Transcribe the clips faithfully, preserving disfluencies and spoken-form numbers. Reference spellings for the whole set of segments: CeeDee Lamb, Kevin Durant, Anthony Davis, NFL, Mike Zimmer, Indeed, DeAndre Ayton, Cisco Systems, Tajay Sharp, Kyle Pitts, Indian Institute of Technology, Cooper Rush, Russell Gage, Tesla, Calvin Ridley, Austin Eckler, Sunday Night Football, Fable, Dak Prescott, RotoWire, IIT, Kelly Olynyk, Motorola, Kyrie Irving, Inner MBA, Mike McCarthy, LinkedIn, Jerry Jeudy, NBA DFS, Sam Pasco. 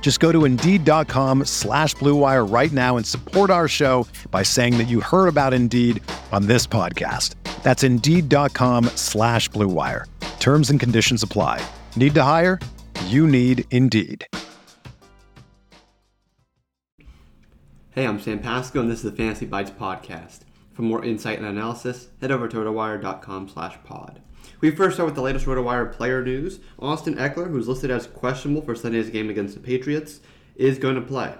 Just go to Indeed.com slash Blue Wire right now and support our show by saying that you heard about Indeed on this podcast. That's Indeed.com slash Blue Wire. Terms and conditions apply. Need to hire? You need Indeed. Hey, I'm Sam Pasco, and this is the Fantasy Bites podcast. For more insight and analysis, head over to RotoWire.com slash pod. We first start with the latest RotoWire player news. Austin Eckler, who's listed as questionable for Sunday's game against the Patriots, is going to play.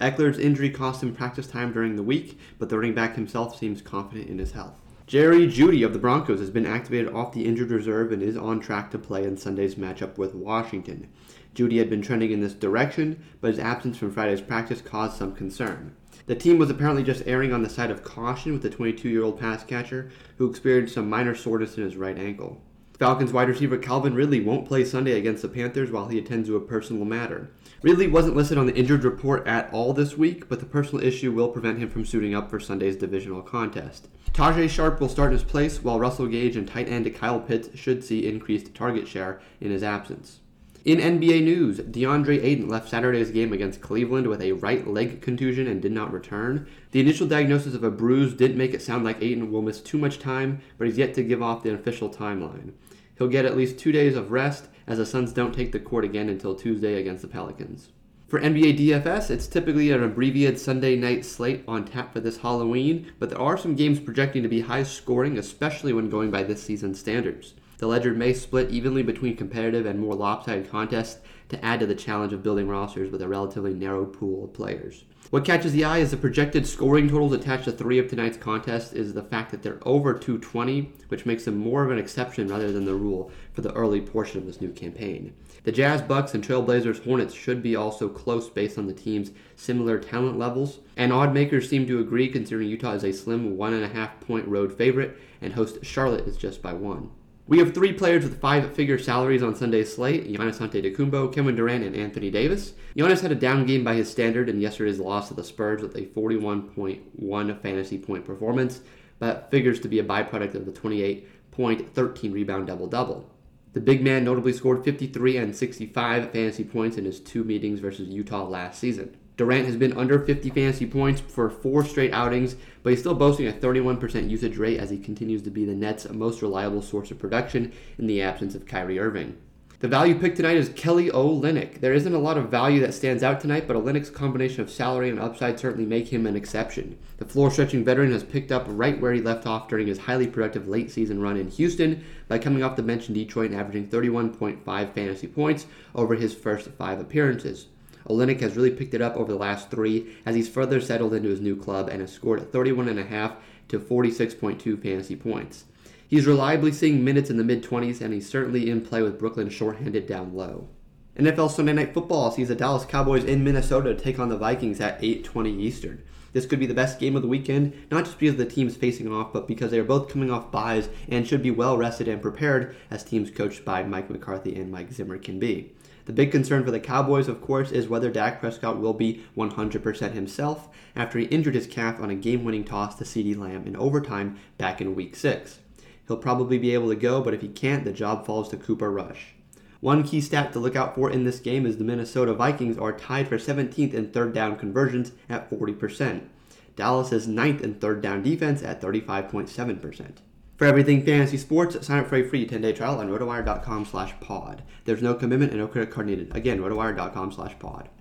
Eckler's injury cost him practice time during the week, but the running back himself seems confident in his health. Jerry Jeudy of the Broncos has been activated off the injured reserve and is on track to play in Sunday's matchup with Washington. Jeudy had been trending in this direction, but his absence from Friday's practice caused some concern. The team was apparently just erring on the side of caution with the twenty-two-year-old pass catcher, who experienced some minor soreness in his right ankle. Falcons wide receiver Calvin Ridley won't play Sunday against the Panthers while he attends to a personal matter. Ridley wasn't listed on the injured report at all this week, but the personal issue will prevent him from suiting up for Sunday's divisional contest. Tajay Sharp will start in his place, while Russell Gage and tight end Kyle Pitts should see increased target share in his absence. In N B A news, DeAndre Ayton left Saturday's game against Cleveland with a right leg contusion and did not return. The initial diagnosis of a bruise did make it sound like Ayton will miss too much time, but he's yet to give off the official timeline. He'll get at least two days of rest, as the Suns don't take the court again until Tuesday against the Pelicans. For N B A D F S, it's typically an abbreviated Sunday night slate on tap for this Halloween, but there are some games projecting to be high scoring, especially when going by this season's standards. The ledger may split evenly between competitive and more lopsided contests to add to the challenge of building rosters with a relatively narrow pool of players. What catches the eye is the projected scoring totals attached to three of tonight's contests is the fact that they're over two twenty, which makes them more of an exception rather than the rule for the early portion of this new campaign. The Jazz, Bucks, and Trailblazers Hornets should be also close based on the team's similar talent levels, and oddmakers seem to agree considering Utah is a slim one and a half point road favorite and host Charlotte is just by one. We have three players with five-figure salaries on Sunday's slate, Giannis Antetokounmpo, Kevin Durant, and Anthony Davis. Giannis had a down game by his standard in yesterday's loss to the Spurs with a forty-one point one fantasy point performance, but figures to be a byproduct of the twenty-eight point one three rebound double-double. The big man notably scored fifty-three and sixty-five fantasy points in his two meetings versus Utah last season. Durant has been under fifty fantasy points for four straight outings, but he's still boasting a thirty-one percent usage rate as he continues to be the Nets' most reliable source of production in the absence of Kyrie Irving. The value pick tonight is Kelly Olynyk. There isn't a lot of value that stands out tonight, but Olynyk's combination of salary and upside certainly make him an exception. The floor-stretching veteran has picked up right where he left off during his highly productive late-season run in Houston by coming off the bench in Detroit and averaging thirty-one point five fantasy points over his first five appearances. Olynyk has really picked it up over the last three as he's further settled into his new club and has scored thirty-one point five to forty-six point two fantasy points. He's reliably seeing minutes in the mid-twenties, and he's certainly in play with Brooklyn shorthanded down low. N F L Sunday Night Football sees the Dallas Cowboys in Minnesota to take on the Vikings at eight twenty Eastern. This could be the best game of the weekend, not just because of the teams facing off, but because they are both coming off byes and should be well-rested and prepared as teams coached by Mike McCarthy and Mike Zimmer can be. The big concern for the Cowboys, of course, is whether Dak Prescott will be one hundred percent himself after he injured his calf on a game-winning toss to CeeDee Lamb in overtime back in Week six. He'll probably be able to go, but if he can't, the job falls to Cooper Rush. One key stat to look out for in this game is the Minnesota Vikings are tied for seventeenth in third down conversions at forty percent. Dallas is ninth in third down defense at thirty-five point seven percent. For everything fantasy sports, sign up for a free ten-day trial on rotowire.com slash pod. There's no commitment and no credit card needed. Again, rotowire.com slash pod.